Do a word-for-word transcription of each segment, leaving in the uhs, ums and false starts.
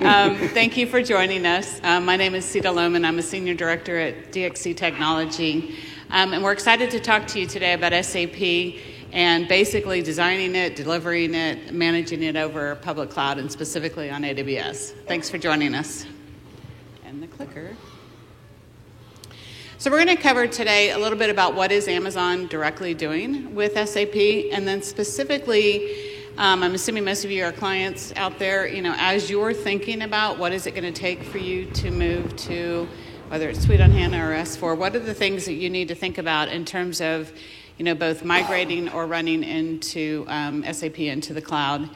Um, thank you for joining us. Uh, my name is Sita Lohman. I'm a senior director at D X C Technology. Um, and we're excited to talk to you today about S A P and basically designing it, delivering it, managing it over public cloud and specifically on A W S. Thanks for joining us. And the clicker. So we're going to cover today a little bit about what is Amazon directly doing with S A P, and then specifically Um, I'm assuming most of you are clients out there, you know, as you're thinking about what is it going to take for you to move to, whether it's Suite on HANA or S four, what are the things that you need to think about in terms of, you know, both migrating or running into um, S A P into the cloud?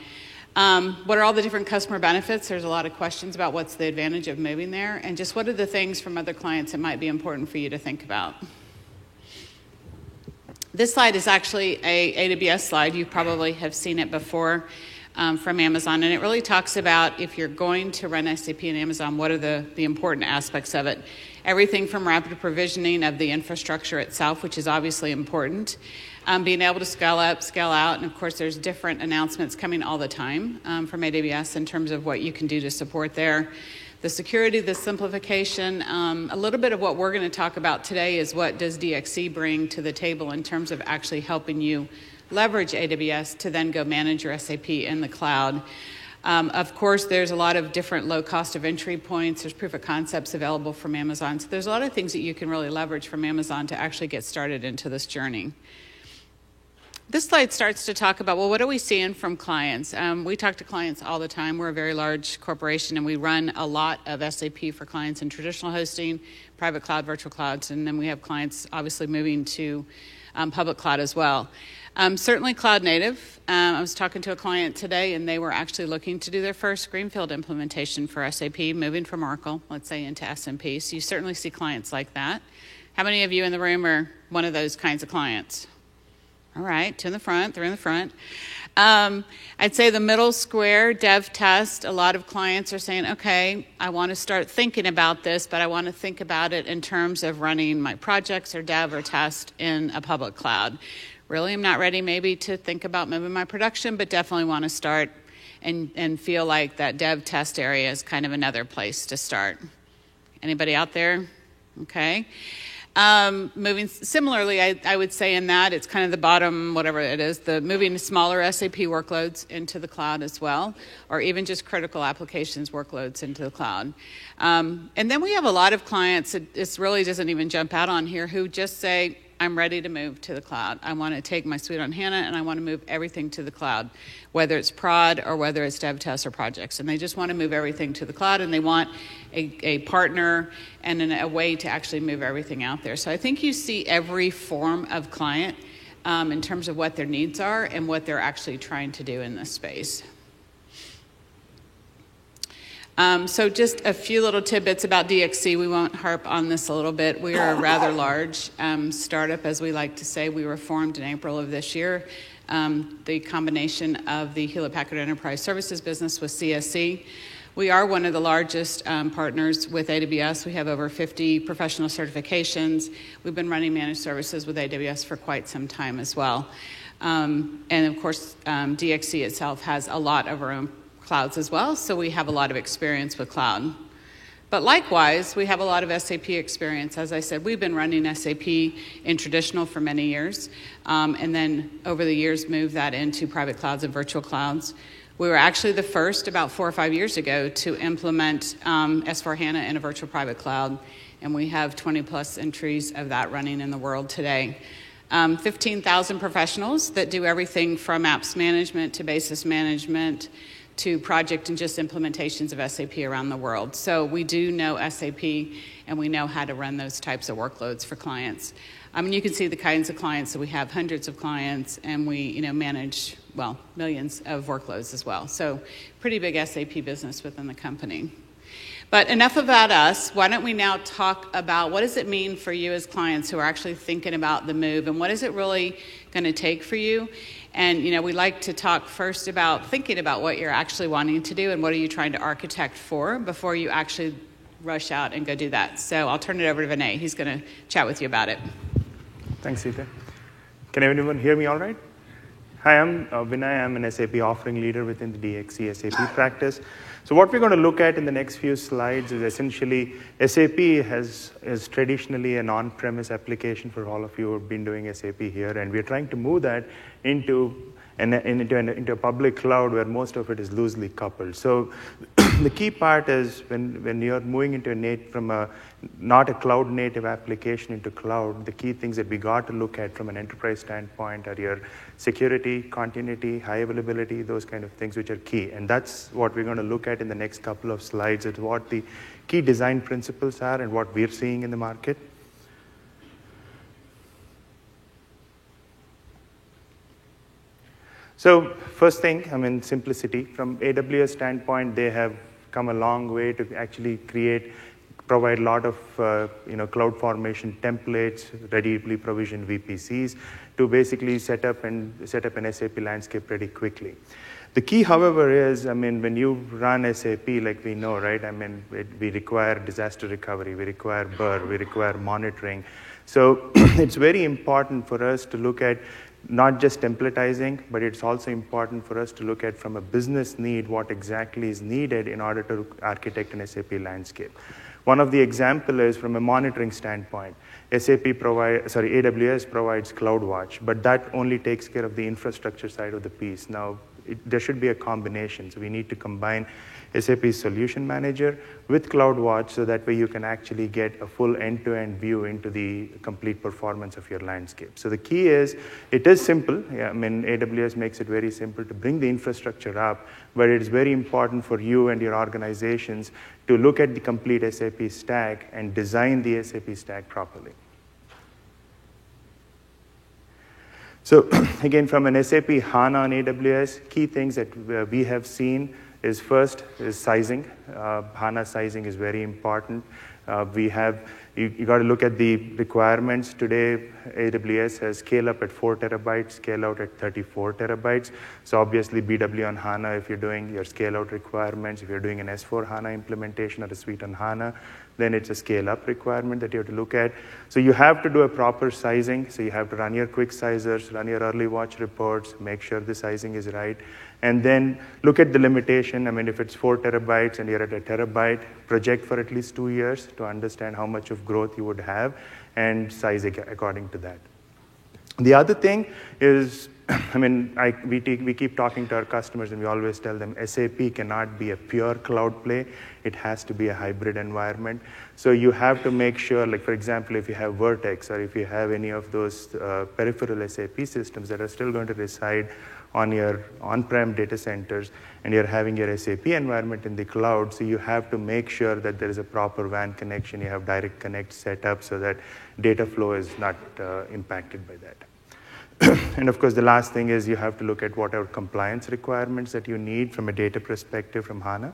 Um, what are all the different customer benefits? There's a lot of questions about what's the advantage of moving there, and just what are the things from other clients that might be important for you to think about? This slide is actually a A W S slide. You probably have seen it before um, from Amazon, and it really talks about if you're going to run S A P in Amazon, what are the, the important aspects of it. Everything from rapid provisioning of the infrastructure itself, which is obviously important, um, being able to scale up, scale out, and of course there's different announcements coming all the time um, from A W S in terms of what you can do to support there. The security, the simplification, um, a little bit of what we're going to talk about today is what does D X C bring to the table in terms of actually helping you leverage A W S to then go manage your S A P in the cloud. Um, of course, there's a lot of different low cost of entry points. There's proof of concepts available from Amazon. So there's a lot of things that you can really leverage from Amazon to actually get started into this journey. This slide starts to talk about, well, what are we seeing from clients? Um, we talk to clients all the time. We're a very large corporation, and we run a lot of S A P for clients in traditional hosting, private cloud, virtual clouds, and then we have clients obviously moving to um, public cloud as well. Um, certainly cloud native. Um, I was talking to a client today, and they were actually looking to do their first greenfield implementation for S A P, moving from Oracle, let's say, into S and P. So you certainly see clients like that. How many of you in the room are one of those kinds of clients? All right, two in the front, three in the front. Um, I'd say the middle square, dev test, a lot of clients are saying, okay, I want to start thinking about this, but I want to think about it in terms of running my projects or dev or test in a public cloud. Really, I'm not ready maybe to think about moving my production, but definitely want to start and, and feel like that dev test area is kind of another place to start. Anybody out there? Okay. Um, moving similarly, I, I would say in that it's kind of the bottom, whatever it is, the moving smaller S A P workloads into the cloud as well, or even just critical applications workloads into the cloud. Um, and then we have a lot of clients, it, it really doesn't even jump out on here, who just say, I'm ready to move to the cloud. I want to take my Suite on HANA and I want to move everything to the cloud, whether it's prod or whether it's dev test or projects. And they just want to move everything to the cloud, and they want a, a partner and an, a way to actually move everything out there. So I think you see every form of client um, in terms of what their needs are and what they're actually trying to do in this space. Um, so just a few little tidbits about D X C. We won't harp on this a little bit. We are a rather large um, startup, as we like to say. We were formed in April of this year. Um, the combination of the Hewlett Packard Enterprise Services business with C S C. We are one of the largest um, partners with A W S. We have over fifty professional certifications. We've been running managed services with A W S for quite some time as well. Um, and of course, um, D X C itself has a lot of our own clouds as well, so we have a lot of experience with cloud. But likewise, we have a lot of S A P experience. As I said, we've been running S A P in traditional for many years, um, and then over the years moved that into private clouds and virtual clouds. We were actually the first about four or five years ago to implement um, S four HANA in a virtual private cloud, and we have twenty plus entries of that running in the world today. Um, fifteen thousand professionals that do everything from apps management to basis management to project and just implementations of S A P around the world. So we do know S A P, and we know how to run those types of workloads for clients. I mean, you can see the kinds of clients that we have, hundreds of clients, and we, you know, manage, well, millions of workloads as well. So pretty big S A P business within the company. But enough about us. Why don't we now talk about what does it mean for you as clients who are actually thinking about the move, and what is it really going to take for you? And, you know, we like to talk first about thinking about what you're actually wanting to do and what are you trying to architect for before you actually rush out and go do that. So I'll turn it over to Vinay. He's going to chat with you about it. Thanks, Sita. Can everyone hear me all right? Hi, I'm uh, Vinay. I'm an S A P offering leader within the D X C S A P practice. So what we're going to look at in the next few slides is essentially S A P has is traditionally an on-premise application for all of you who have been doing S A P here, and we're trying to move that into an, into, an, into a public cloud where most of it is loosely coupled. So the key part is when, when you're moving into a nat- from a not a cloud native application into cloud, the key things that we got to look at from an enterprise standpoint are your security, continuity, high availability, those kind of things which are key. And that's what we're going to look at in the next couple of slides at what the key design principles are and what we're seeing in the market. So first thing, I mean, simplicity. From A W S standpoint, they have come a long way to actually create, provide a lot of uh, you know, CloudFormation templates, readily provisioned V P Cs to basically set up and set up an S A P landscape pretty quickly. The key, however, is, I mean, when you run S A P, like we know, right? I mean, it, we require disaster recovery, we require B R, we require monitoring. So it's very important for us to look at not just templatizing, but it's also important for us to look at from a business need what exactly is needed in order to architect an S A P landscape. One of the examples is from a monitoring standpoint. S A P provide, sorry, A W S provides CloudWatch, but that only takes care of the infrastructure side of the piece. Now, it, there should be a combination. So we need to combine S A P Solution Manager with CloudWatch so that way you can actually get a full end-to-end view into the complete performance of your landscape. So the key is, it is simple. Yeah, I mean, A W S makes it very simple to bring the infrastructure up, but it's very important for you and your organizations to look at the complete S A P stack and design the S A P stack properly. So again, from an S A P HANA on A W S, key things that we have seen is first is sizing. Uh, HANA sizing is very important. Uh, we have, you, you got to look at the requirements. Today, A W S has scale up at four terabytes, scale out at thirty-four terabytes. So obviously, B W on HANA, if you're doing your scale out requirements, if you're doing an S four HANA implementation or a suite on HANA, then it's a scale up requirement that you have to look at. So you have to do a proper sizing. So you have to run your quick sizers, run your early watch reports, make sure the sizing is right. And then look at the limitation. I mean, if it's four terabytes and you're at a terabyte, project for at least two years to understand how much of growth you would have and size according to that. The other thing is, I mean, I, we, take, we keep talking to our customers and we always tell them S A P cannot be a pure cloud play. It has to be a hybrid environment. So you have to make sure, like for example, if you have Vertex or if you have any of those uh, peripheral S A P systems that are still going to reside on your on-prem data centers and you're having your S A P environment in the cloud, so you have to make sure that there is a proper W A N connection, you have direct connect set up so that data flow is not uh, impacted by that. And of course, the last thing is you have to look at what are compliance requirements that you need from a data perspective from HANA.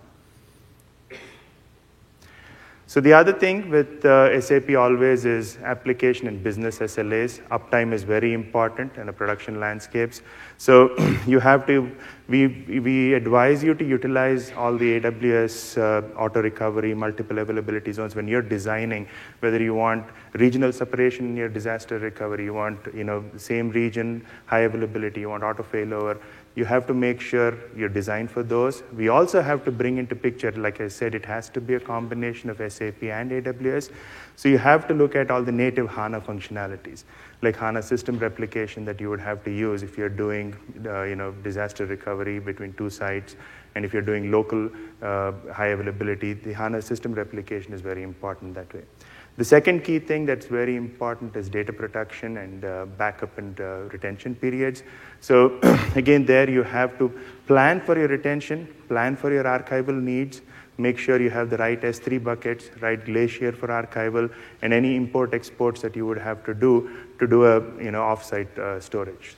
So the other thing with uh, S A P always is application and business S L As. Uptime is very important in the production landscapes. So you have to, we, we advise you to utilize all the A W S uh, auto recovery, multiple availability zones when you're designing, whether you want regional separation in your disaster recovery, you want, you know, same region, high availability, you want auto failover. You have to make sure you're designed for those. We also have to bring into picture, like I said, it has to be a combination of S A P and A W S. So you have to look at all the native HANA functionalities, like HANA system replication that you would have to use if you're doing uh, you know, disaster recovery between two sites, and if you're doing local uh, high availability, the HANA system replication is very important that way. The second key thing that's very important is data protection and uh, backup and uh, retention periods. So again, there you have to plan for your retention, plan for your archival needs, make sure you have the right S three buckets, right Glacier for archival, and any import exports that you would have to do to do a you know offsite uh, storage.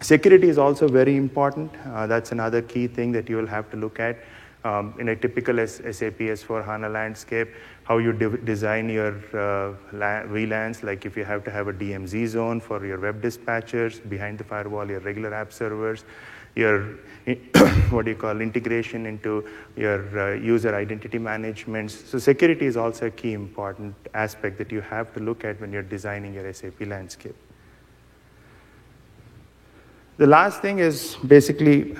Security is also very important. Uh, that's another key thing that you will have to look at. Um, in a typical S A P S four HANA landscape, how you de- design your uh, la- V LANs, like if you have to have a D M Z zone for your web dispatchers, behind the firewall, your regular app servers, your, what do you call, integration into your uh, user identity management. So security is also a key important aspect that you have to look at when you're designing your S A P landscape. The last thing is basically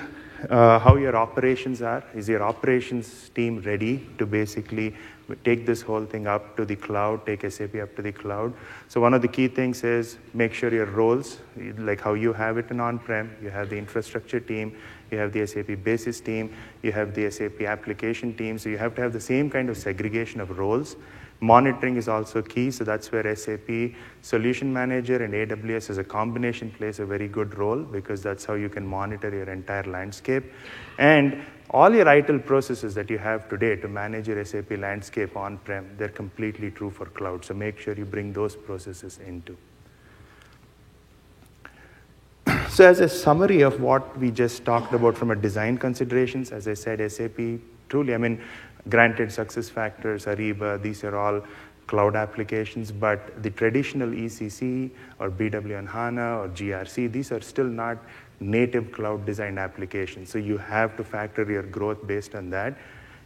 uh, how your operations are. Is your operations team ready to basically take this whole thing up to the cloud, take S A P up to the cloud? So one of the key things is make sure your roles, like how you have it in on-prem, you have the infrastructure team, you have the S A P basis team, you have the S A P application team, so you have to have the same kind of segregation of roles. Monitoring is also key, so that's where S A P Solution Manager and A W S as a combination plays a very good role, because that's how you can monitor your entire landscape. And all your I T I L processes that you have today to manage your S A P landscape on-prem, they're completely true for cloud, so make sure you bring those processes into. So as a summary of what we just talked about from a design considerations, as I said, S A P truly, I mean, granted, SuccessFactors, Ariba, these are all cloud applications, but the traditional E C C or B W on HANA or G R C, these are still not native cloud design applications. So you have to factor your growth based on that.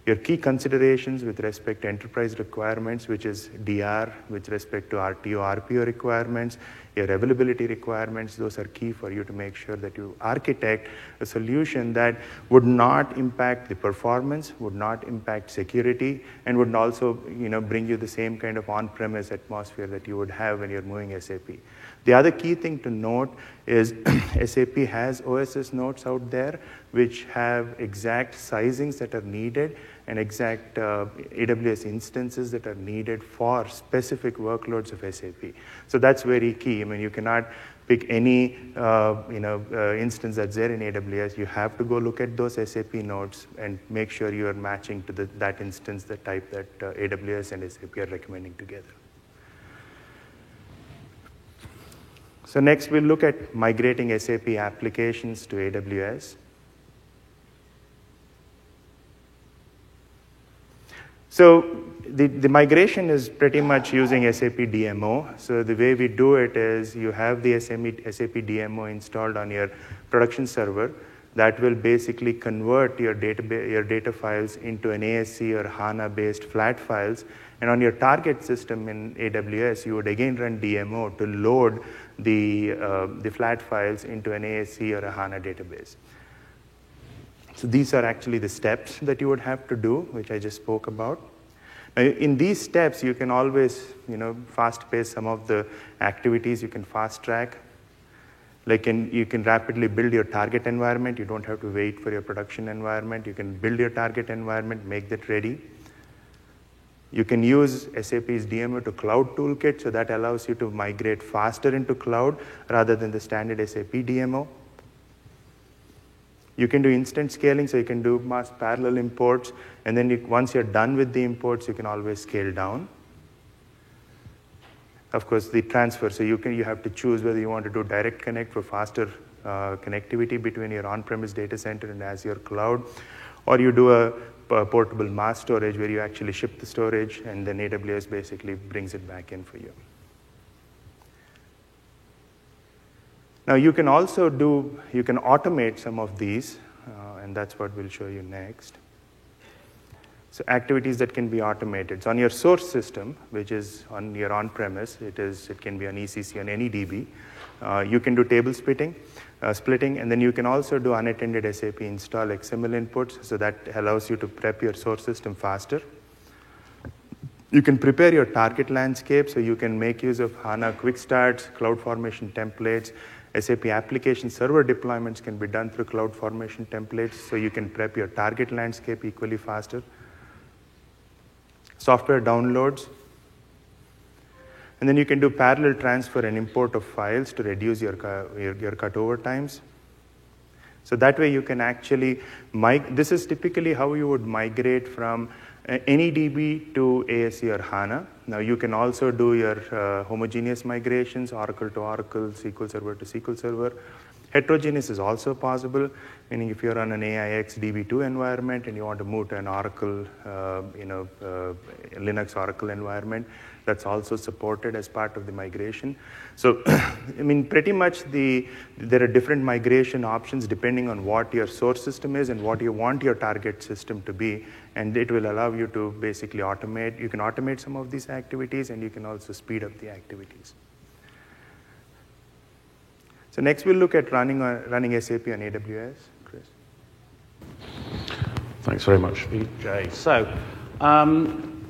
Your key considerations with respect to enterprise requirements, which is D R, with respect to R T O, R P O requirements, your availability requirements, those are key for you to make sure that you architect a solution that would not impact the performance, would not impact security, and would also, you know, bring you the same kind of on-premise atmosphere that you would have when you're moving S A P. The other key thing to note is S A P has O S S nodes out there which have exact sizings that are needed and exact uh, A W S instances that are needed for specific workloads of S A P. So that's very key. I mean, you cannot pick any uh, you know, uh, instance that's there in A W S. You have to go look at those S A P nodes and make sure you are matching to the, that instance, the type that uh, A W S and S A P are recommending together. So next, we'll look at migrating S A P applications to A W S. So the, the migration is pretty much using S A P D M O. So the way we do it is you have the S A P D M O installed on your production server. That will basically convert your data, your data files into an A S C or HANA-based flat files. And on your target system in A W S, you would again run D M O to load the, uh, the flat files into an A S C or a HANA database. So these are actually the steps that you would have to do, which I just spoke about. Now, in these steps, you can always, you know, fast-pace some of the activities. You can fast-track. Like in, you can rapidly build your target environment. You don't have to wait for your production environment. You can build your target environment, make that ready. You can use S A P's D M O to Cloud Toolkit, so that allows you to migrate faster into cloud rather than the standard S A P D M O. You can do instant scaling, so you can do mass parallel imports, and then you, once you're done with the imports, you can always scale down. Of course, the transfer, so you can you have to choose whether you want to do direct connect for faster uh, connectivity between your on-premise data center and Azure cloud, or you do a portable mass storage where you actually ship the storage and then A W S basically brings it back in for you. Now you can also do, you can automate some of these uh, and that's what we'll show you next. So activities that can be automated. So on your source system, which is on your on-premise, it is it can be on E C C, on any D B, uh, you can do table splitting. Uh, splitting, and then you can also do unattended S A P install X M L inputs, so that allows you to prep your source system faster. You can prepare your target landscape, so you can make use of HANA quick starts, CloudFormation templates, S A P application server deployments can be done through CloudFormation templates, so you can prep your target landscape equally faster. Software downloads. And then you can do parallel transfer and import of files to reduce your, your, your cutover times. So that way you can actually, mig- this is typically how you would migrate from any D B to A S C or HANA. Now you can also do your uh, homogeneous migrations, Oracle to Oracle, S Q L Server to S Q L Server. Heterogeneous is also possible, meaning if you're on an A I X D B two environment and you want to move to an Oracle, uh, you know, uh, Linux Oracle environment, that's also supported as part of the migration. So, I mean, pretty much the there are different migration options depending on what your source system is and what you want your target system to be, and it will allow you to basically automate. You can automate some of these activities, and you can also speed up the activities. So next we'll look at running uh, running S A P on A W S. Chris. Thanks very much, B J. So um,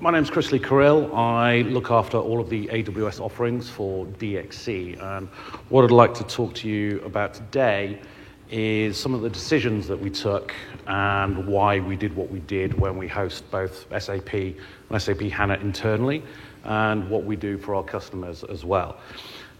my name's Chris Lee Carrill. I look after all of the A W S offerings for D X C. And what I'd like to talk to you about today is some of the decisions that we took and why we did what we did when we host both S A P and S A P HANA internally, and what we do for our customers as well.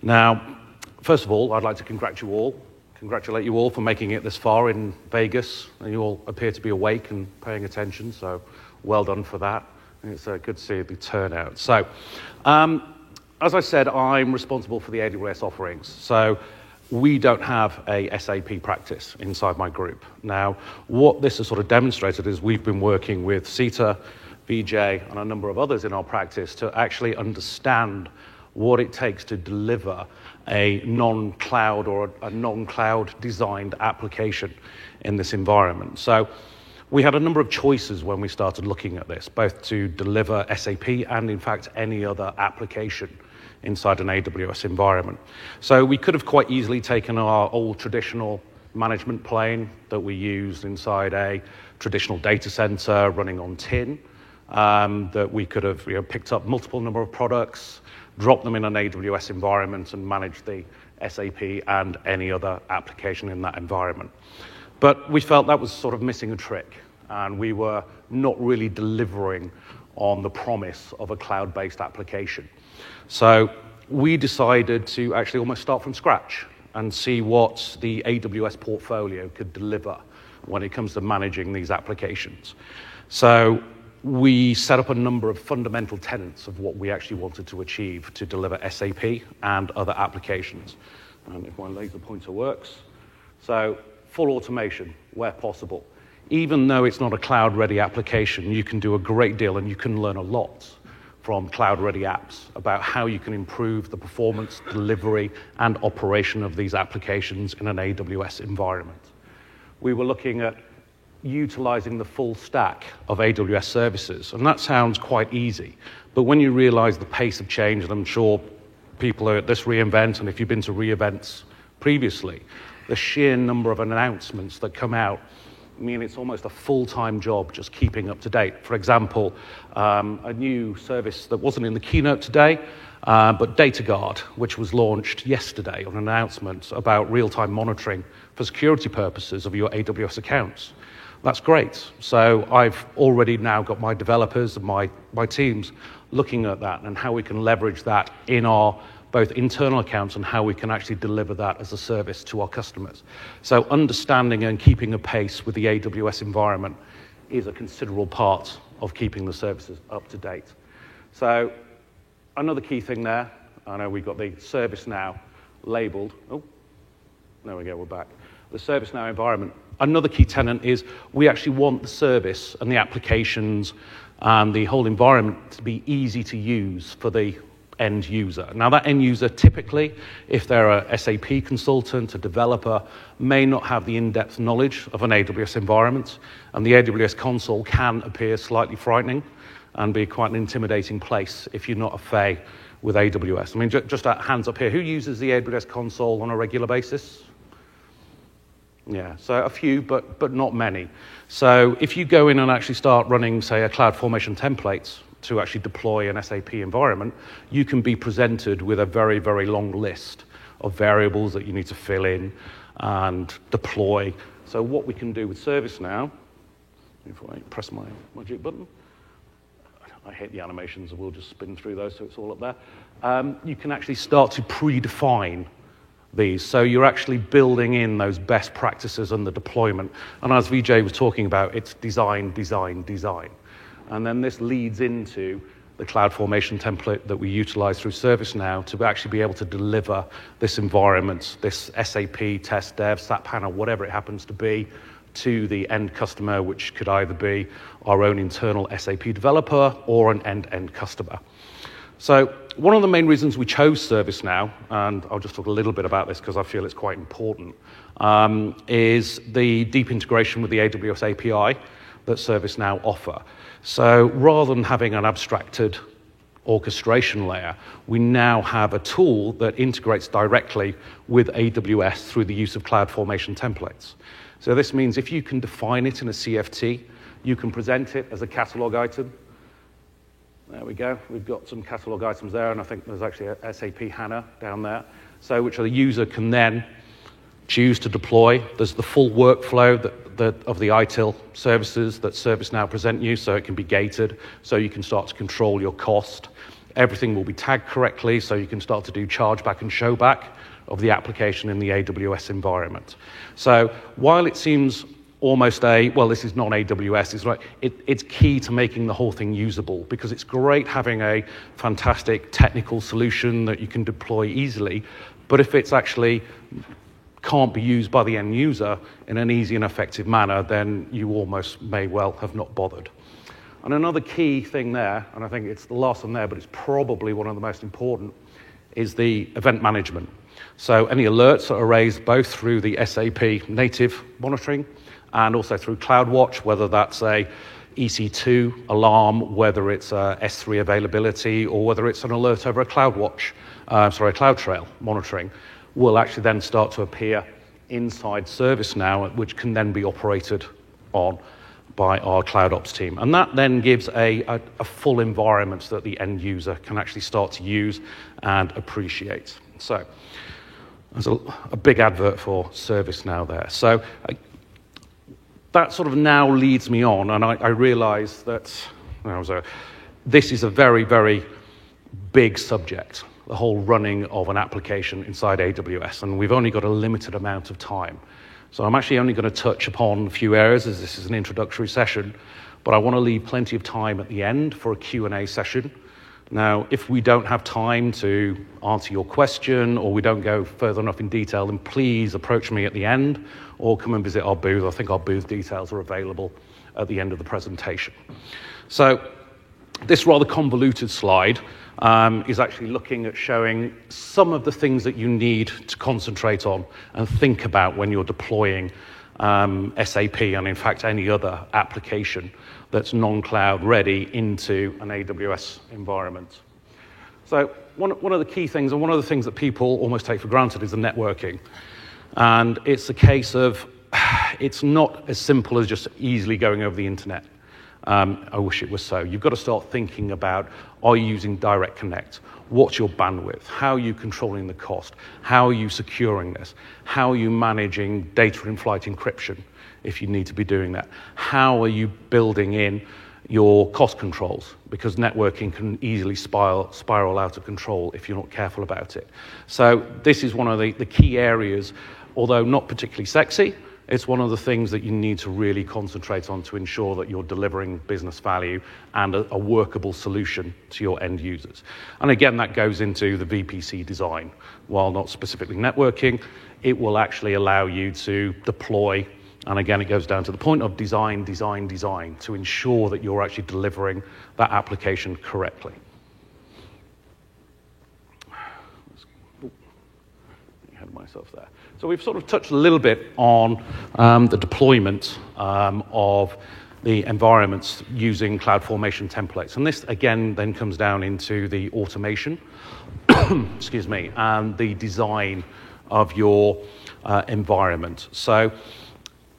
Now, first of all, I'd like to congratulate you all, congratulate you all for making it this far in Vegas. And you all appear to be awake and paying attention, so well done for that. And it's uh, good to see the turnout. So, um, as I said, I'm responsible for the A W S offerings. So. We don't have a S A P practice inside my group. Now, what this has sort of demonstrated is we've been working with Sita, V J, and a number of others in our practice to actually understand what it takes to deliver a non-cloud or a non-cloud designed application in this environment. So we had a number of choices when we started looking at this, both to deliver S A P and, in fact, any other application inside an A W S environment. So we could have quite easily taken our old traditional management plane that we used inside a traditional data center running on tin, um, that we could have you know, picked up multiple number of products, dropped them in an A W S environment and managed the S A P and any other application in that environment. But we felt that was sort of missing a trick, and we were not really delivering on the promise of a cloud-based application. So we decided to actually almost start from scratch and see what the A W S portfolio could deliver when it comes to managing these applications. So we set up a number of fundamental tenets of what we actually wanted to achieve to deliver S A P and other applications. And if my laser pointer works. So full automation where possible. Even though it's not a cloud-ready application, you can do a great deal and you can learn a lot from cloud-ready apps about how you can improve the performance, delivery, and operation of these applications in an A W S environment. We were looking at utilizing the full stack of A W S services, and that sounds quite easy, but when you realize the pace of change, and I'm sure people are at this reInvent, and if you've been to reInvents previously, the sheer number of announcements that come out I mean, it's almost a full-time job just keeping up to date. For example, um, a new service that wasn't in the keynote today, uh, but DataGuard, which was launched yesterday on an announcement about real-time monitoring for security purposes of your A W S accounts. That's great. So I've already now got my developers and my, my teams looking at that and how we can leverage that in our both internal accounts and how we can actually deliver that as a service to our customers. So understanding and keeping a pace with the A W S environment is a considerable part of keeping the services up to date. So another key thing there, I know we've got the ServiceNow labeled. Oh, there we go, we're back. The ServiceNow environment. Another key tenant is we actually want the service and the applications and the whole environment to be easy to use for the end user. Now that end user typically, if they're a S A P consultant, a developer, may not have the in-depth knowledge of an A W S environment, and the A W S console can appear slightly frightening and be quite an intimidating place if you're not a fay with A W S. I mean, just hands up here, who uses the A W S console on a regular basis? Yeah, so a few, but but not many. So if you go in and actually start running, say, a CloudFormation template to actually deploy an S A P environment, you can be presented with a very, very long list of variables that you need to fill in and deploy. So what we can do with ServiceNow, if I press my magic button, I hate the animations, so we'll just spin through those so it's all up there. Um, you can actually start to predefine these. So you're actually building in those best practices and the deployment. And as Vijay was talking about, it's design, design, design. And then this leads into the CloudFormation template that we utilize through ServiceNow to actually be able to deliver this environment, this S A P, test dev, SAP HANA, whatever it happens to be, to the end customer, which could either be our own internal S A P developer or an end-end customer. So one of the main reasons we chose ServiceNow, and I'll just talk a little bit about this because I feel it's quite important, um, is the deep integration with the A W S A P I that ServiceNow offer. So rather than having an abstracted orchestration layer, we now have a tool that integrates directly with A W S through the use of CloudFormation templates. So this means if you can define it in a C F T, you can present it as a catalog item. There we go. We've got some catalog items there, and I think there's actually a S A P HANA down there, so which the user can then choose to deploy. There's the full workflow that, that, of the I T I L services that ServiceNow present you, so it can be gated, so you can start to control your cost. Everything will be tagged correctly, so you can start to do chargeback and showback of the application in the A W S environment. So while it seems almost a, well, this is non-A W S, it's, right, it, it's key to making the whole thing usable, because it's great having a fantastic technical solution that you can deploy easily, but if it's actually can't be used by the end user in an easy and effective manner, then you almost may well have not bothered. And another key thing there, and I think it's the last one there, but it's probably one of the most important, is the event management. So any alerts that are raised both through the S A P native monitoring and also through CloudWatch, whether that's a E C two alarm, whether it's a S three availability, or whether it's an alert over a CloudWatch, uh, sorry, CloudTrail monitoring, will actually then start to appear inside ServiceNow, which can then be operated on by our CloudOps team. And that then gives a, a, a full environment that the end user can actually start to use and appreciate. So there's a, a big advert for ServiceNow there. So I, that sort of now leads me on, and I, I realize that I was a, this is a very, very big subject, the whole running of an application inside A W S, and we've only got a limited amount of time. So I'm actually only going to touch upon a few areas, as this is an introductory session, but I want to leave plenty of time at the end for a Q and A session. Now, if we don't have time to answer your question, or we don't go further enough in detail, then please approach me at the end, or come and visit our booth. I think our booth details are available at the end of the presentation. So this rather convoluted slide Um, is actually looking at showing some of the things that you need to concentrate on and think about when you're deploying um, S A P and, in fact, any other application that's non-cloud ready into an A W S environment. So one, one of the key things, and one of the things that people almost take for granted, is the networking. And it's a case of it's not as simple as just easily going over the internet. Um, I wish it was so. You've got to start thinking about, are you using Direct Connect? What's your bandwidth? How are you controlling the cost? How are you securing this? How are you managing data in-flight encryption, if you need to be doing that? How are you building in your cost controls? Because networking can easily spiral, spiral out of control if you're not careful about it. So this is one of the, the key areas, although not particularly sexy. It's one of the things that you need to really concentrate on to ensure that you're delivering business value and a, a workable solution to your end users. And again, that goes into the V P C design. While not specifically networking, it will actually allow you to deploy. And again, it goes down to the point of design, design, design, to ensure that you're actually delivering that application correctly. I had myself there. So we've sort of touched a little bit on um, the deployment um, of the environments using CloudFormation templates. And this, again, then comes down into the automation, excuse me, and the design of your uh, environment. So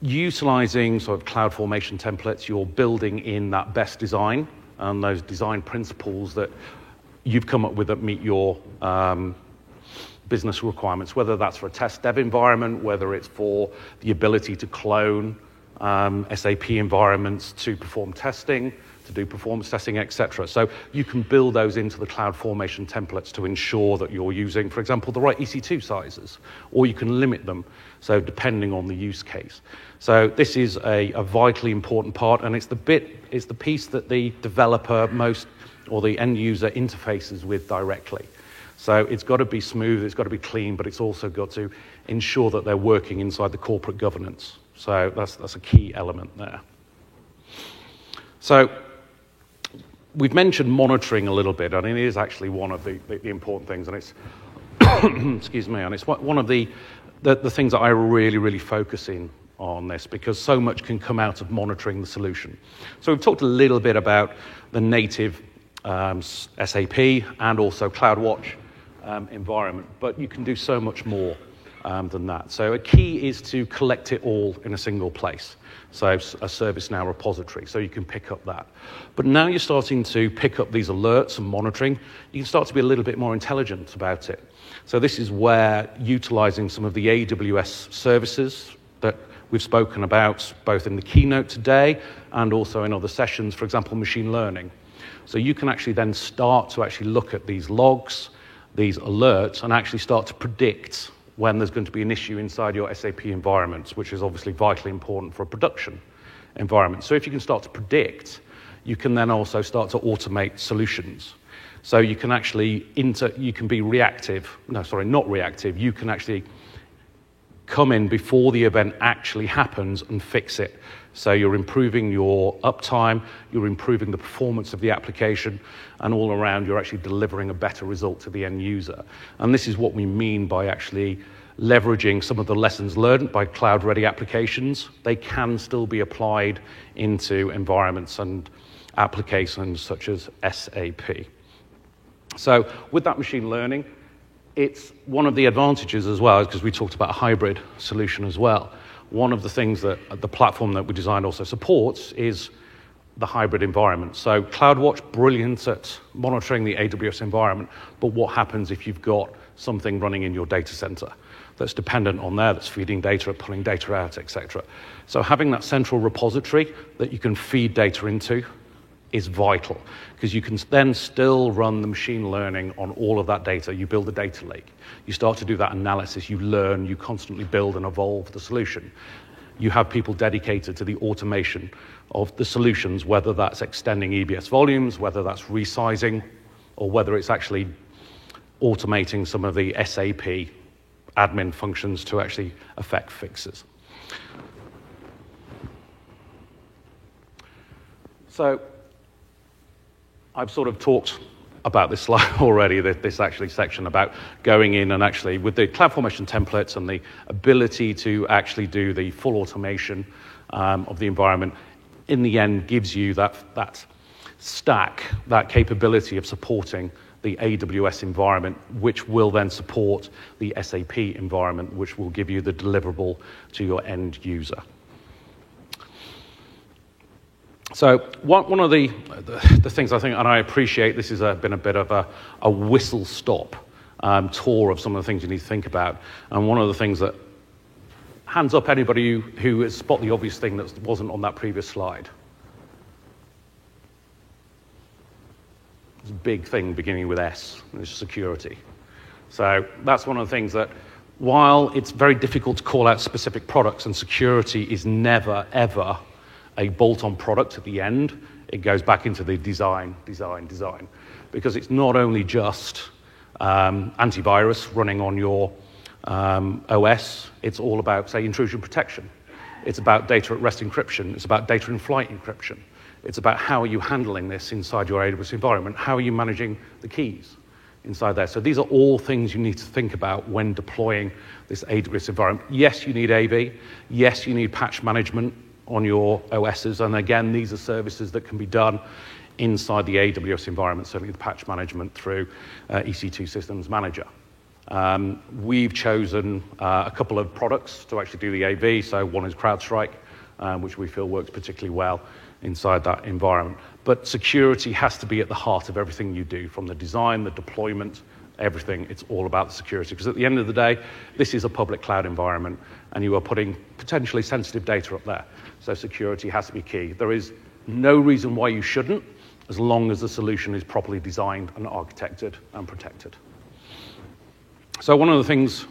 utilizing sort of CloudFormation templates, you're building in that best design and those design principles that you've come up with that meet your um, business requirements, whether that's for a test dev environment, whether it's for the ability to clone um, S A P environments to perform testing, to do performance testing, et cetera. So you can build those into the CloudFormation templates to ensure that you're using, for example, the right E C two sizes, or you can limit them, so depending on the use case. So this is a, a vitally important part, and it's the bit, it's the piece that the developer most, or the end user interfaces with directly. So it's got to be smooth, it's got to be clean, but it's also got to ensure that they're working inside the corporate governance. So that's that's a key element there. So we've mentioned monitoring a little bit, and it is actually one of the, the, the important things, and it's excuse me, and it's one of the, the the things that I really really focus in on this, because so much can come out of monitoring the solution. So we've talked a little bit about the native um, S A P and also CloudWatch um, environment. But you can do so much more um, than that. So a key is to collect it all in a single place. So a ServiceNow repository, so you can pick up that. But now you're starting to pick up these alerts and monitoring. You can start to be a little bit more intelligent about it. So this is where utilizing some of the A W S services that we've spoken about, both in the keynote today and also in other sessions, for example, machine learning. So you can actually then start to actually look at these logs, these alerts, and actually start to predict when there's going to be an issue inside your S A P environment, which is obviously vitally important for a production environment. So if you can start to predict, you can then also start to automate solutions. So you can actually, inter, you can be reactive, no, sorry, not reactive, you can actually come in before the event actually happens and fix it. So you're improving your uptime, you're improving the performance of the application, and all around you're actually delivering a better result to the end user. And this is what we mean by actually leveraging some of the lessons learned by cloud-ready applications. They can still be applied into environments and applications such as S A P. So with that machine learning, it's one of the advantages as well, because we talked about a hybrid solution as well. One of the things that the platform that we designed also supports is the hybrid environment. So CloudWatch, brilliant at monitoring the A W S environment, but what happens if you've got something running in your data center that's dependent on there, that's feeding data, pulling data out, et cetera. So having that central repository that you can feed data into is vital, because you can then still run the machine learning on all of that data. You build a data lake. You start to do that analysis. You learn. You constantly build and evolve the solution. You have people dedicated to the automation of the solutions, whether that's extending E B S volumes, whether that's resizing, or whether it's actually automating some of the S A P admin functions to actually affect fixes. So I've sort of talked about this slide already, this actually section about going in and actually with the CloudFormation templates and the ability to actually do the full automation um, of the environment, in the end gives you that, that stack, that capability of supporting the A W S environment, which will then support the S A P environment, which will give you the deliverable to your end user. So one, one of the, the, the things I think, and I appreciate this has been a bit of a, a whistle-stop um, tour of some of the things you need to think about. And one of the things that, hands up anybody who, who has spotted the obvious thing that wasn't on that previous slide. It's a big thing beginning with S, and it's security. So that's one of the things that, while it's very difficult to call out specific products, and security is never, ever a bolt-on product at the end, it goes back into the design, design, design. Because it's not only just um, antivirus running on your um, O S, it's all about, say, intrusion protection. It's about data at rest encryption. It's about data in flight encryption. It's about how are you handling this inside your A W S environment? How are you managing the keys inside there? So these are all things you need to think about when deploying this A W S environment. Yes, you need A V. Yes, you need patch management on your O Ss, and again, these are services that can be done inside the A W S environment, certainly the patch management through uh, E C two Systems Manager. Um, we've chosen uh, a couple of products to actually do the A V, so one is CrowdStrike, uh, which we feel works particularly well inside that environment. But security has to be at the heart of everything you do, from the design, the deployment, everything. It's all about the security, because at the end of the day, this is a public cloud environment, and you are putting potentially sensitive data up there. So security has to be key. There is no reason why you shouldn't, as long as the solution is properly designed and architected and protected. So one of the things,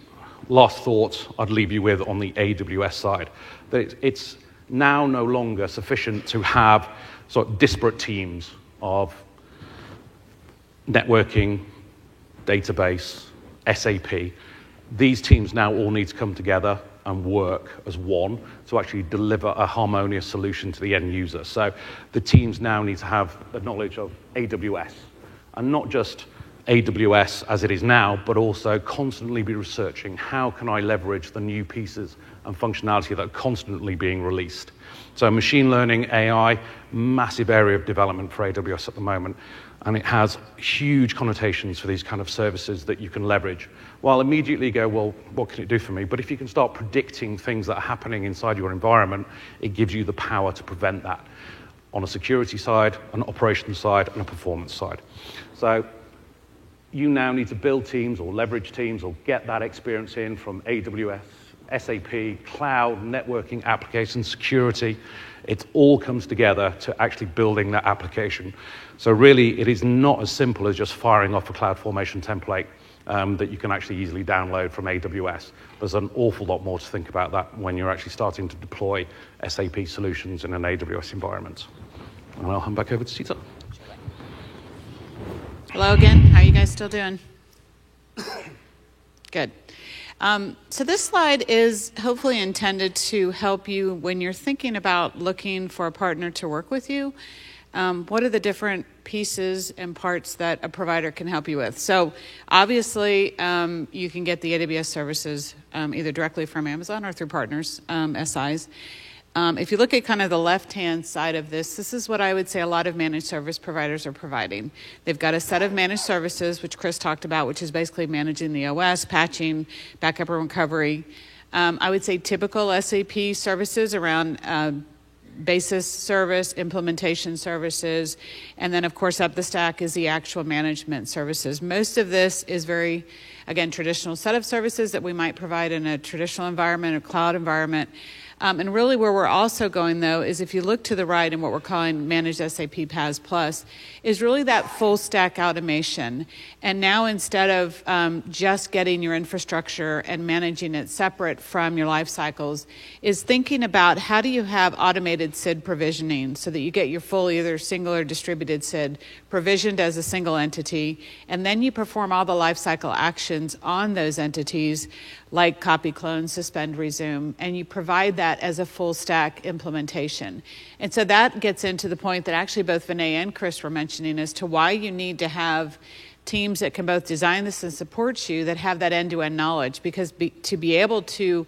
last thought, I'd leave you with on the A W S side, that it's now no longer sufficient to have sort of disparate teams of networking, database, S A P. These teams now all need to come together and work as one to actually deliver a harmonious solution to the end user. So the teams now need to have a knowledge of A W S, and not just A W S as it is now, but also constantly be researching how can I leverage the new pieces and functionality that are constantly being released. So machine learning, A I, massive area of development for A W S at the moment, and it has huge connotations for these kind of services that you can leverage. While immediately go, well, what can it do for me? But if you can start predicting things that are happening inside your environment, it gives you the power to prevent that on a security side, an operations side, and a performance side. So you now need to build teams or leverage teams or get that experience in from A W S, S A P, cloud, networking, application, security. It all comes together to actually building that application. So really, it is not as simple as just firing off a CloudFormation template um, that you can actually easily download from A W S. There's an awful lot more to think about that when you're actually starting to deploy S A P solutions in an A W S environment. And I'll hand back over to Sita. Hello again. How are you guys still doing? Good. Um, so this slide is hopefully intended to help you when you're thinking about looking for a partner to work with you. Um, what are the different pieces and parts that a provider can help you with? So obviously, um, you can get the A W S services um, either directly from Amazon or through partners, um, S Is. Um, if you look at kind of the left-hand side of this, this is what I would say a lot of managed service providers are providing. They've got a set of managed services, which Chris talked about, which is basically managing the O S, patching, backup and recovery. Um, I would say typical S A P services around uh, basis service, implementation services, and then, of course, up the stack is the actual management services. Most of this is very, again, traditional set of services that we might provide in a traditional environment or cloud environment. Um, and really where we're also going, though, is if you look to the right in what we're calling Managed S A P PaaS Plus, is really that full stack automation. And now instead of um, just getting your infrastructure and managing it separate from your life cycles, is thinking about how do you have automated S I D provisioning so that you get your full either single or distributed S I D provisioned as a single entity, and then you perform all the life cycle actions on those entities like copy, clone, suspend, resume, and you provide that as a full stack implementation. And so that gets into the point that actually both Vinay and Chris were mentioning as to why you need to have teams that can both design this and support you that have that end-to-end knowledge, because be, to be able to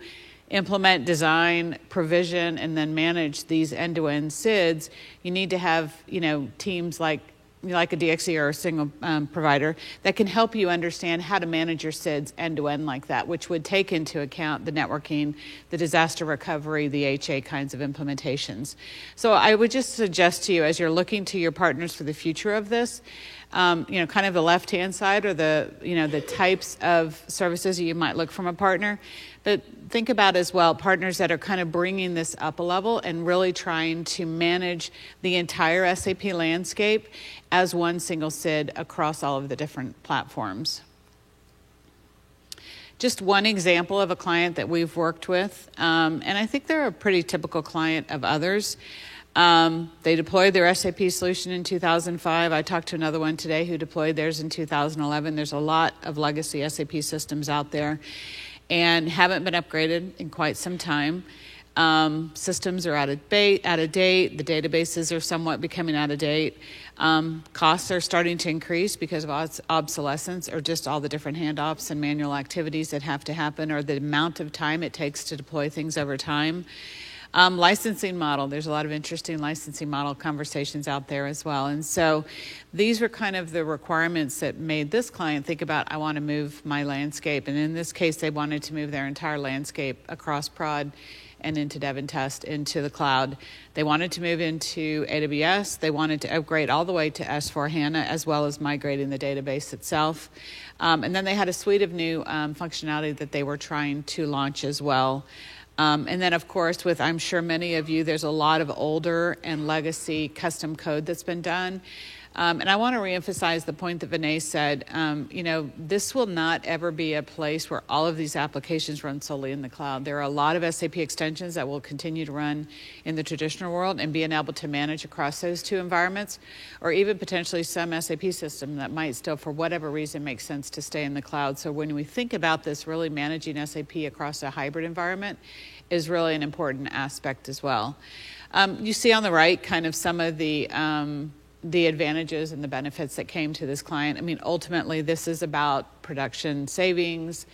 implement, design, provision, and then manage these end-to-end S I Ds, you need to have, you know, teams like like a D X C or a single um, provider that can help you understand how to manage your S I Ds end-to-end like that, which would take into account the networking, the disaster recovery, the H A kinds of implementations. So I would just suggest to you, as you're looking to your partners for the future of this, um, you know, kind of the left-hand side or the, you know, the types of services that you might look from a partner. But think about as well partners that are kind of bringing this up a level and really trying to manage the entire S A P landscape as one single S I D across all of the different platforms. Just one example of a client that we've worked with, um, and I think they're a pretty typical client of others. Um, they deployed their S A P solution in two thousand five. I talked to another one today who deployed theirs in two thousand eleven. There's a lot of legacy S A P systems out there and haven't been upgraded in quite some time. Um, systems are out of, ba- out of date. The databases are somewhat becoming out of date. Um, costs are starting to increase because of obs- obsolescence or just all the different handoffs and manual activities that have to happen or the amount of time it takes to deploy things over time. Um, licensing model. There's a lot of interesting licensing model conversations out there as well. And so these were kind of the requirements that made this client think about, I want to move my landscape. And in this case, they wanted to move their entire landscape across prod and into dev and test into the cloud. They wanted to move into A W S. They wanted to upgrade all the way to S four HANA as well as migrating the database itself. Um, and then they had a suite of new um, functionality that they were trying to launch as well. Um, and then, of course, with I'm sure many of you, there's a lot of older and legacy custom code that's been done. Um, and I want to reemphasize the point that Vinay said. Um, you know, this will not ever be a place where all of these applications run solely in the cloud. There are a lot of S A P extensions that will continue to run in the traditional world, and being able to manage across those two environments, or even potentially some S A P system that might still, for whatever reason, make sense to stay in the cloud. So when we think about this, really managing S A P across a hybrid environment is really an important aspect as well. Um, you see on the right kind of some of the um, the advantages and the benefits that came to this client. I mean, ultimately, this is about production savings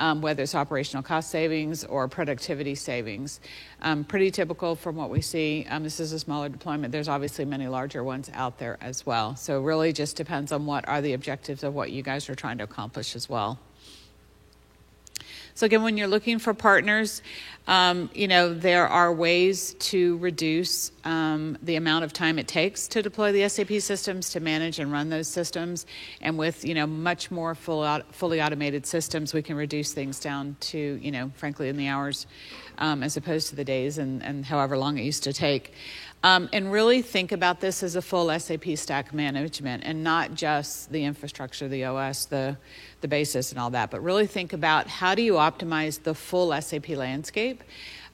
um, whether it's operational cost savings or productivity savings. Um, pretty typical from what we see. Um, this is a smaller deployment. There's obviously many larger ones out there as well. So really just depends on what are the objectives of what you guys are trying to accomplish as well. So again, when you're looking for partners, um, you know, there are ways to reduce um, the amount of time it takes to deploy the S A P systems, to manage and run those systems. And with, you know, much more full out, fully automated systems, we can reduce things down to, you know, frankly, in the hours um, as opposed to the days and, and however long it used to take. Um, and really think about this as a full S A P stack management and not just the infrastructure, the O S, the, the basis and all that, but really think about how do you optimize the full S A P landscape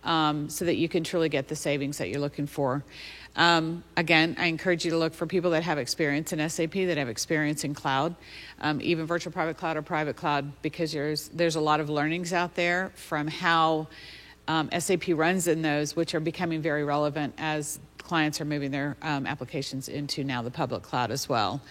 um, so that you can truly get the savings that you're looking for. Um, again, I encourage you to look for people that have experience in S A P, that have experience in cloud, um, even virtual private cloud or private cloud, because there's, there's a lot of learnings out there from how um, S A P runs in those, which are becoming very relevant as clients are moving their um, applications into now the public cloud as well.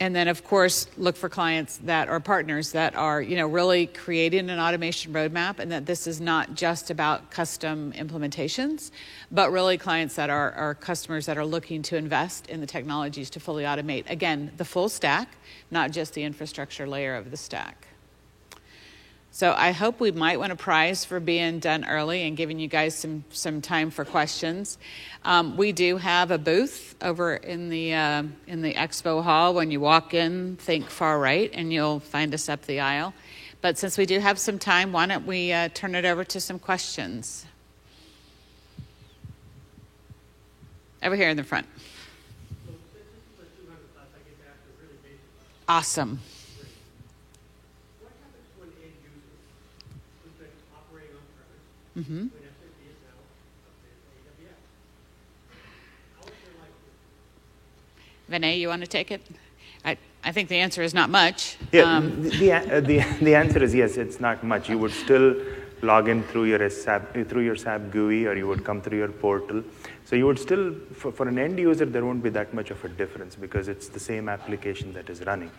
And then, of course, look for clients that are partners that are, you know, really creating an automation roadmap, and that this is not just about custom implementations, but really clients that are, are customers that are looking to invest in the technologies to fully automate, again, the full stack, not just the infrastructure layer of the stack. So I hope we might win a prize for being done early and giving you guys some, some time for questions. Um, we do have a booth over in the, uh, in the expo hall. When you walk in, think far right, and you'll find us up the aisle. But since we do have some time, why don't we uh, turn it over to some questions? Over here in the front. Awesome. Mm-hmm. Vinay, you want to take it? I, I think the answer is not much. Yeah, um, the, uh, the the answer is yes. It's not much. You would still log in through your S A P through your S A P G U I, or you would come through your portal. So you would still, for, for an end user, there won't be that much of a difference because it's the same application that is running.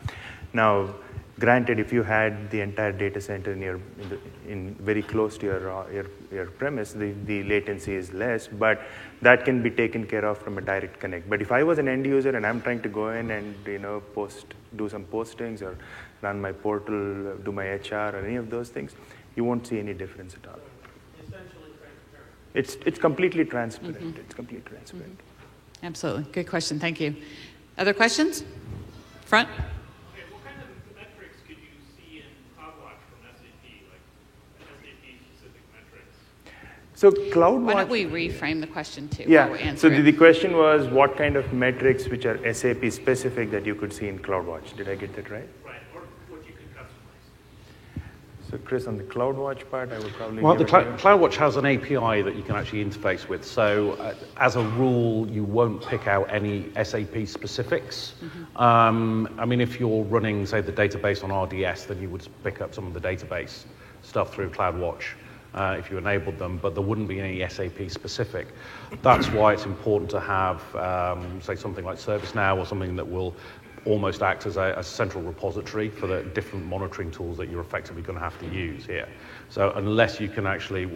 Now, granted, if you had the entire data center in your in, the, in very close to your uh, your, your premise, the, the latency is less, but that can be taken care of from a direct connect. But if I was an end user and I'm trying to go in and you know post do some postings or run my portal, do my H R or any of those things, you won't see any difference at all. Essentially transparent. It's it's completely transparent. Mm-hmm. It's completely transparent. Mm-hmm. Absolutely, good question. Thank you. Other questions? Front. So CloudWatch. Why don't we reframe the question too? Yeah. While we answer so the, the question was, what kind of metrics which are S A P specific that you could see in CloudWatch? Did I get that right? Right. Or what you could customize. So Chris, on the CloudWatch part, I would probably. Well, the Cl- CloudWatch has an A P I that you can actually interface with. So uh, as a rule, you won't pick out any S A P specifics. Mm-hmm. Um, I mean, if you're running, say, the database on R D S, then you would pick up some of the database stuff through CloudWatch. Uh, if you enabled them, but there wouldn't be any S A P specific. That's why it's important to have, um, say, something like ServiceNow or something that will almost act as a, a central repository for the different monitoring tools that you're effectively going to have to use here. So unless you can actually,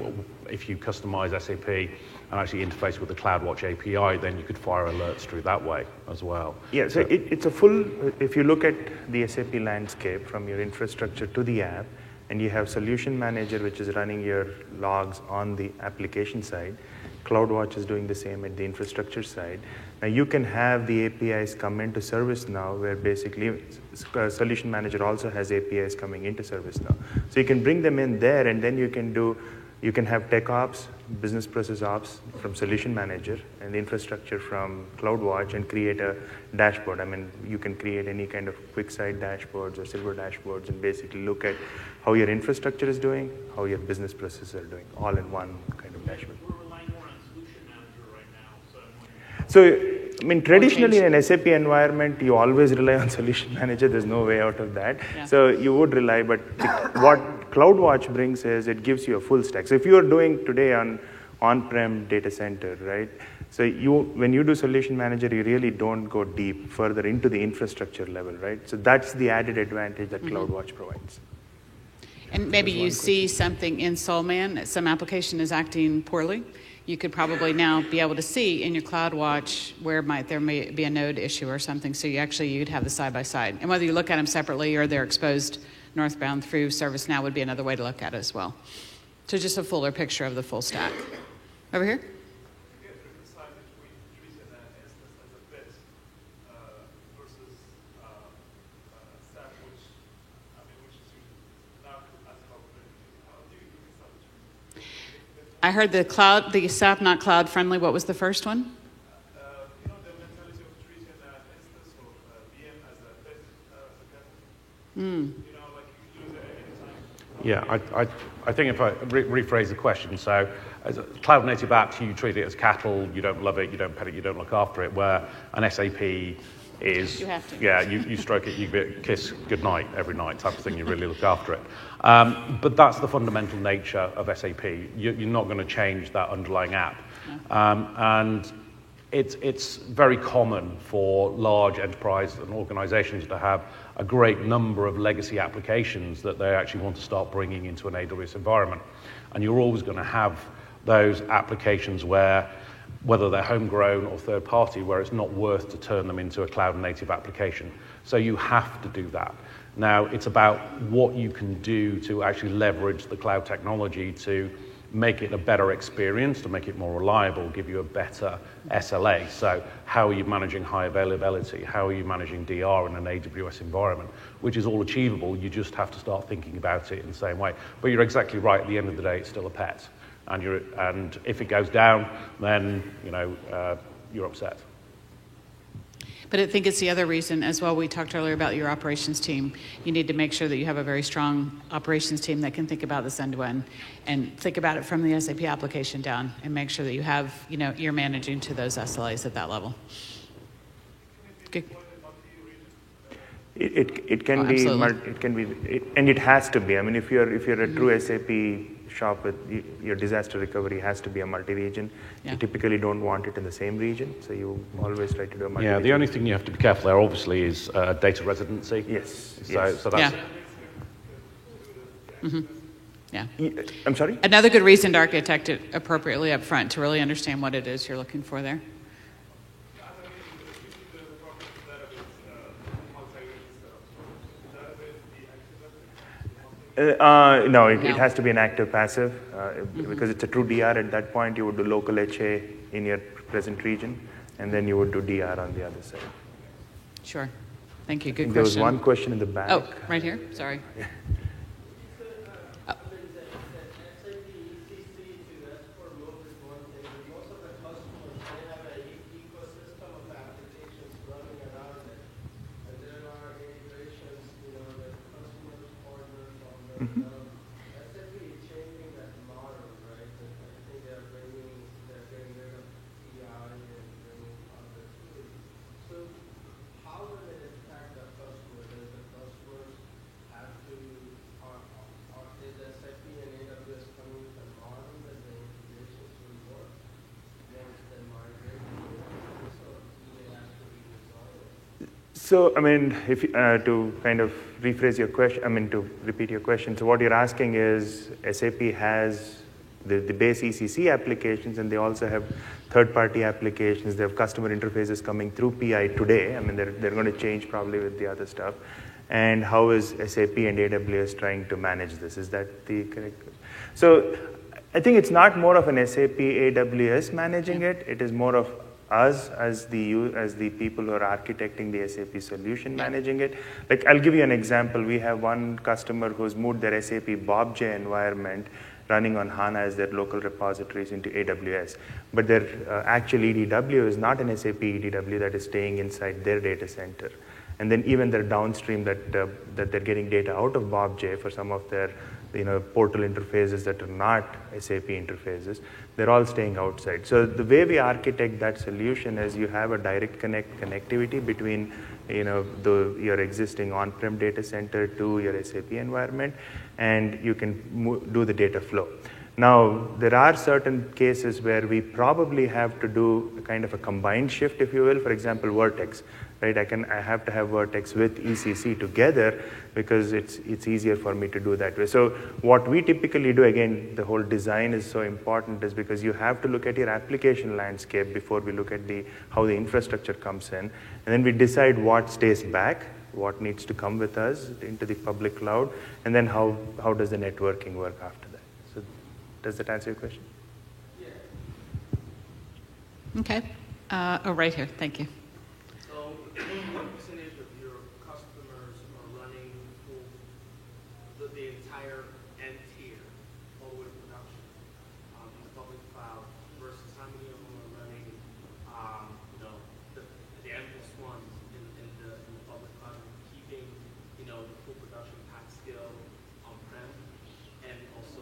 if you customize S A P and actually interface with the CloudWatch A P I, then you could fire alerts through that way as well. Yeah, so, so it, it's a full, if you look at the S A P landscape from your infrastructure to the app, and you have Solution Manager, which is running your logs on the application side. CloudWatch is doing the same at the infrastructure side. Now you can have the A P Is come into ServiceNow, where basically Solution Manager also has A P Is coming into ServiceNow. So you can bring them in there, and then you can do, you can have tech ops, business process ops from Solution Manager, and the infrastructure from CloudWatch, and create a dashboard. I mean, you can create any kind of QuickSight dashboards or Silver dashboards, and basically look at how your infrastructure is doing, how your business processes are doing, all in one kind of dashboard. We're relying more on Solution Manager right now, so I'm wondering. So, I mean, traditionally in an S A P environment, you always rely on Solution Manager. There's no way out of that. Yeah. So you would rely, but what CloudWatch brings is it gives you a full stack. So if you are doing today on on-prem data center, right? So you, when you do Solution Manager, you really don't go deep further into the infrastructure level, right? So that's the added advantage that mm-hmm. CloudWatch provides. And maybe you see something in Solman, some application is acting poorly. You could probably now be able to see in your CloudWatch where might there may be a node issue or something. So you actually you'd have the side by side, and whether you look at them separately or they're exposed northbound through ServiceNow would be another way to look at it as well. So just a fuller picture of the full stack. Over here. I heard the cloud, the S A P not cloud friendly. What was the first one? Uh, you know, the mentality of treating an instance of uh, V M as a best uh, as a mm. You know, like you can use it anytime. Yeah, I, I, I think if I re- rephrase the question, so as a cloud native apps, you treat it as cattle. You don't love it. You don't pet it. You don't look after it. Where an S A P is, you have to. Yeah, you, you stroke it, you kiss goodnight every night type of thing, you really look after it. Um, but that's the fundamental nature of S A P. You, you're not going to change that underlying app. No. Um, and it's, it's very common for large enterprises and organizations to have a great number of legacy applications that they actually want to start bringing into an A W S environment. And you're always going to have those applications where whether they're homegrown or third party, where it's not worth to turn them into a cloud native application. So you have to do that. Now, it's about what you can do to actually leverage the cloud technology to make it a better experience, to make it more reliable, give you a better S L A. So how are you managing high availability? How are you managing D R in an A W S environment? Which is all achievable. You just have to start thinking about it in the same way. But you're exactly right. At the end of the day, it's still a pet. And, you're, and if it goes down, then, you know, uh, you're upset. But I think it's the other reason as well. We talked earlier about your operations team. You need to make sure that you have a very strong operations team that can think about this end-to-end and think about it from the S A P application down and make sure that you have, you know, you're managing to those S L As at that level. Good. It, it, it can oh, be, it can be, it, and it has to be. I mean, if you're if you're a mm-hmm. true S A P shop, with you, your disaster recovery has to be a multi-region. Yeah. You typically don't want it in the same region, so you always try to do a multi-region. Yeah, the only thing you have to be careful there, obviously, is uh, data residency. Yes. So, yes. so that's. Yeah. Mm-hmm. Yeah. I'm sorry? Another good reason to architect it appropriately up front, to really understand what it is you're looking for there. Uh, no, it, no, it has to be an active passive uh, mm-hmm. because it's a true D R. At that point, you would do local H A in your present region, and then you would do D R on the other side. Sure. Thank you. Good question. There was one question in the back. Oh, right here? Sorry. Yeah. Oh. Mm-hmm. So, I mean, if uh, to kind of rephrase your question, I mean, to repeat your question, so what you're asking is S A P has the, the base E C C applications, and they also have third-party applications. They have customer interfaces coming through P I today. I mean, they're, they're going to change probably with the other stuff. And how is S A P and A W S trying to manage this? Is that the correct? So I think it's not more of an S A P A W S managing it. It is more of us as the as the people who are architecting the S A P solution, managing it. Like, I'll give you an example. We have one customer who's moved their S A P BobJ environment running on HANA as their local repositories into A W S. But their uh, actual E D W is not an S A P E D W that is staying inside their data center. And then even their downstream that uh, that they're getting data out of BobJ for some of their you know, portal interfaces that are not S A P interfaces, they're all staying outside. So the way we architect that solution is you have a direct connect connectivity between you know, the, your existing on-prem data center to your S A P environment, and you can mo- do the data flow. Now, there are certain cases where we probably have to do kind of a combined shift, if you will. For example, Vertex, right? I can I have to have Vertex with E C C together because it's it's easier for me to do that way. So what we typically do, again, the whole design is so important, is because you have to look at your application landscape before we look at the how the infrastructure comes in, and then we decide what stays back, what needs to come with us into the public cloud, and then how how does the networking work after that. Does that answer your question? Yeah. Okay. Uh, oh, right here. Thank you. So what percentage of your customers are running the, the entire end tier, all the way to production, um, in the public cloud, versus how many of them are running um, you know, the, the end plus ones in, in, the, in the public cloud, keeping you know, the full production path still on-prem, and also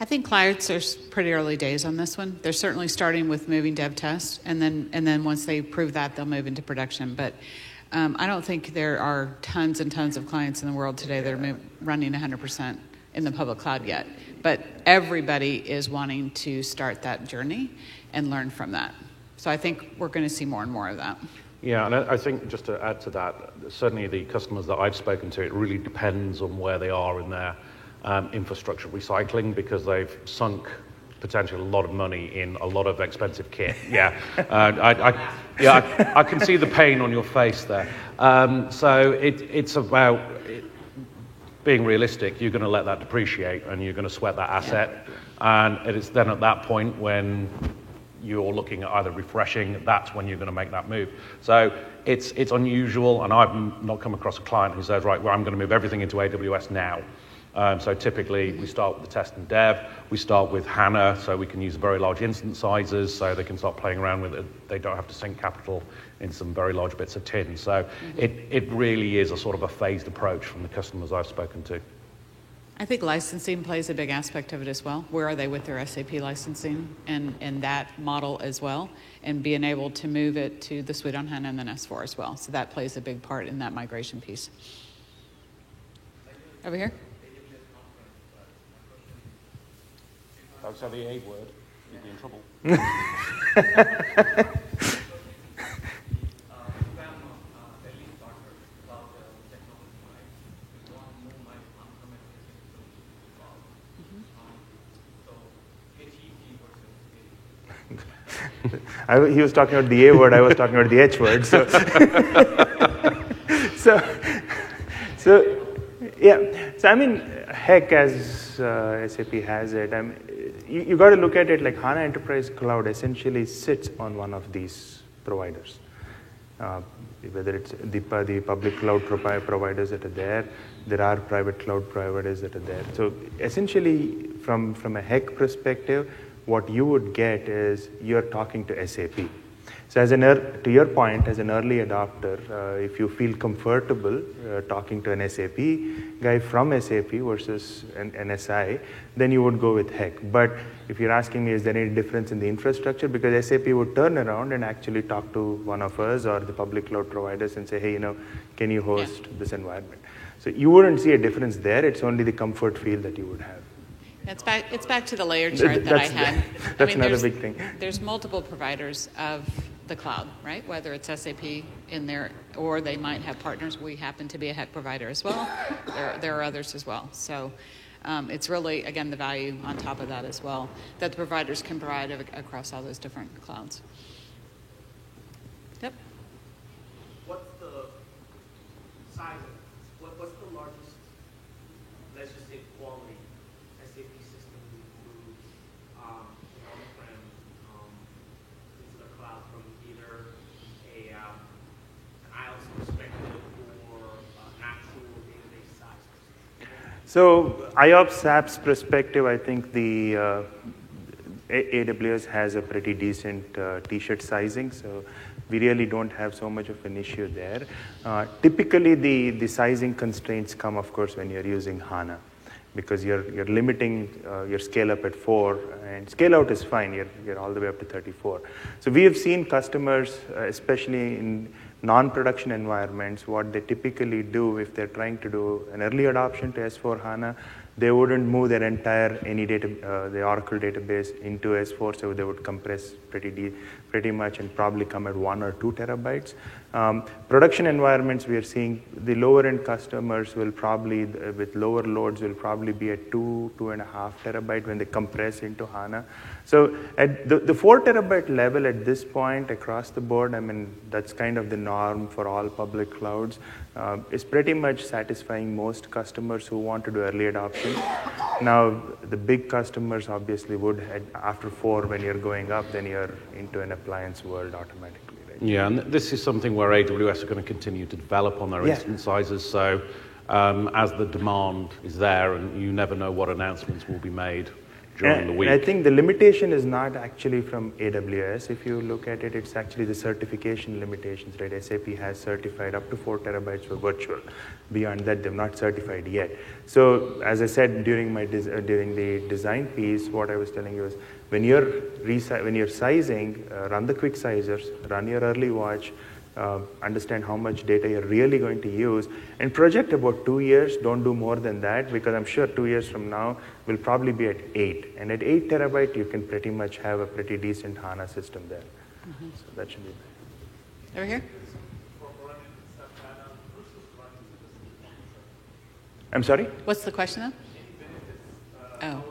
I think clients are pretty early days on this one. They're certainly starting with moving dev test, and then and then once they prove that, they'll move into production. But um, I don't think there are tons and tons of clients in the world today that are move, running one hundred percent in the public cloud yet. But everybody is wanting to start that journey and learn from that. So I think we're going to see more and more of that. Yeah, and I think just to add to that, certainly the customers that I've spoken to, it really depends on where they are in their um, infrastructure recycling, because they've sunk potentially a lot of money in a lot of expensive kit. Yeah, uh, I, I, yeah, I, I can see the pain on your face there. Um, so it, it's about it, being realistic. You're going to let that depreciate, and you're going to sweat that asset, and it's then at that point when you're looking at either refreshing, that's when you're going to make that move. So it's it's unusual, and I've not come across a client who says, right, well, I'm going to move everything into A W S now. Um, so typically, we start with the test and dev. We start with HANA, so we can use very large instance sizes, so they can start playing around with it. They don't have to sink capital in some very large bits of tin. So mm-hmm. it, it really is a sort of a phased approach from the customers I've spoken to. I think licensing plays a big aspect of it as well. Where are they with their S A P licensing and, and that model as well, and being able to move it to the suite on HANA and then S four as well. So that plays a big part in that migration piece. Over here. Don't say the A word. You'd be in trouble. I, he was talking about the A word, I was talking about the H word. So, so, so, yeah. So, I mean, heck, as uh, S A P has it, I mean, you, you got to look at it like HANA Enterprise Cloud essentially sits on one of these providers. Uh, whether it's the, the public cloud providers that are there, there are private cloud providers that are there. So, essentially, from, from a heck perspective, what you would get is you're talking to S A P. So as an er- to your point, as an early adopter, uh, if you feel comfortable uh, talking to an S A P guy from S A P versus an, an S I, then you would go with HEC. But if you're asking me, is there any difference in the infrastructure? Because S A P would turn around and actually talk to one of us or the public cloud providers and say, hey, you know, can you host this environment? So you wouldn't see a difference there. It's only the comfort feel that you would have. It's back, it's back to the layer chart that that's, I had. That's I mean, another big thing. There's multiple providers of the cloud, right? Whether it's S A P in there, or they might have partners. We happen to be a HEC provider as well. There, there are others as well. So um, it's really, again, the value on top of that as well, that the providers can provide across all those different clouds. Yep. What's the size of what, what's the largest, let's just say, quality S A P system move um, on-prem um, into the cloud from either a, um, an I O S perspective or an actual database size perspective? So I O P S SAP's perspective, I think the uh, A W S has a pretty decent uh, T-shirt sizing, so we really don't have so much of an issue there. Uh, typically, the, the sizing constraints come, of course, when you're using HANA, because you're you're limiting uh, your scale up at four and scale out is fine. You're, you're all the way up to thirty-four. So we have seen customers, uh, especially in non-production environments, what they typically do if they're trying to do an early adoption to S four HANA, they wouldn't move their entire any data, uh, the Oracle database into S four, so they would compress pretty de- pretty much and probably come at one or two terabytes. Um, production environments, we are seeing the lower end customers will probably, uh, with lower loads, will probably be at two, two and a half terabyte when they compress into HANA. So at the, the four terabyte level at this point across the board, I mean, that's kind of the norm for all public clouds. Uh, is pretty much satisfying most customers who want to do early adoption. Now, the big customers obviously would, head after four, when you're going up, then you're into an appliance world automatically. Right? Yeah, and this is something where A W S are going to continue to develop on their yeah. instance sizes. So um, as the demand is there, and you never know what announcements will be made during and, the week. I think the limitation is not actually from A W S. If you look at it, it's actually the certification limitations, right? S A P has certified up to four terabytes for virtual. Beyond that, they've not certified yet. So as I said during my des- uh, during the design piece, what I was telling you is when you're resi- when you're sizing, uh, run the quick sizers, run your early watch, uh, understand how much data you're really going to use, and project about two years. Don't do more than that, because I'm sure two years from now, will probably be at eight. And at eight terabyte, you can pretty much have a pretty decent HANA system there. Mm-hmm. So that should be bad. Over here. I'm sorry? What's the question then? Oh.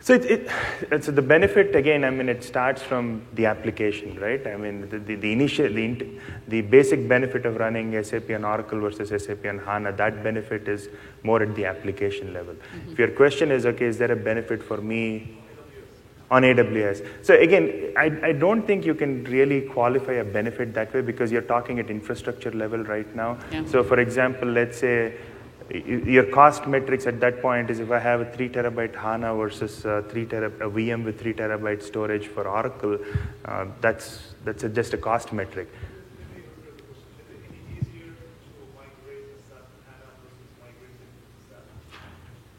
So, it, it, so the benefit, again, I mean, it starts from the application, right? I mean, the, the, the initial, the, the basic benefit of running S A P on Oracle versus S A P on HANA, that benefit is more at the application level. Mm-hmm. If your question is, okay, is there a benefit for me on A W S? So again, I, I don't think you can really qualify a benefit that way, because you're talking at infrastructure level right now. Yeah. So for example, let's say, your cost metrics at that point is if I have a three terabyte HANA versus a three terab- a V M with three terabyte storage for Oracle, uh, that's that's a, just a cost metric.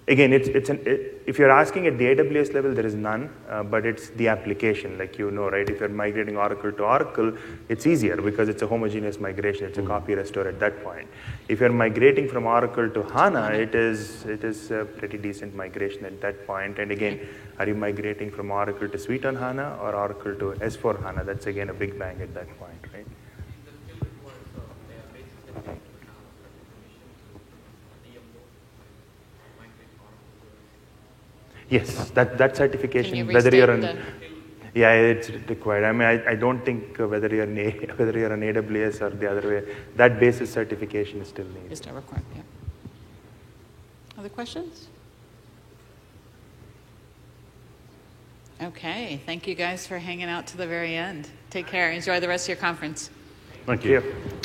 Again, it's it's an it, if you're asking at the A W S level, there is none, uh, but it's the application, like you know, right? If you're migrating Oracle to Oracle, it's easier because it's a homogeneous migration. It's a copy restore at that point. If you're migrating from Oracle to HANA, it is it is a pretty decent migration at that point. And again, are you migrating from Oracle to Suite on HANA or Oracle to S four HANA? That's again a big bang at that point, right? Yes, that, that certification, Can you whether you're an, the... yeah, it's required. I mean, I, I don't think whether you're an a, whether you're an A W S or the other way, that basis certification is still needed. It's still required. Yeah. Other questions? Okay. Thank you guys for hanging out to the very end. Take care. Enjoy the rest of your conference. Thank you. Thank you.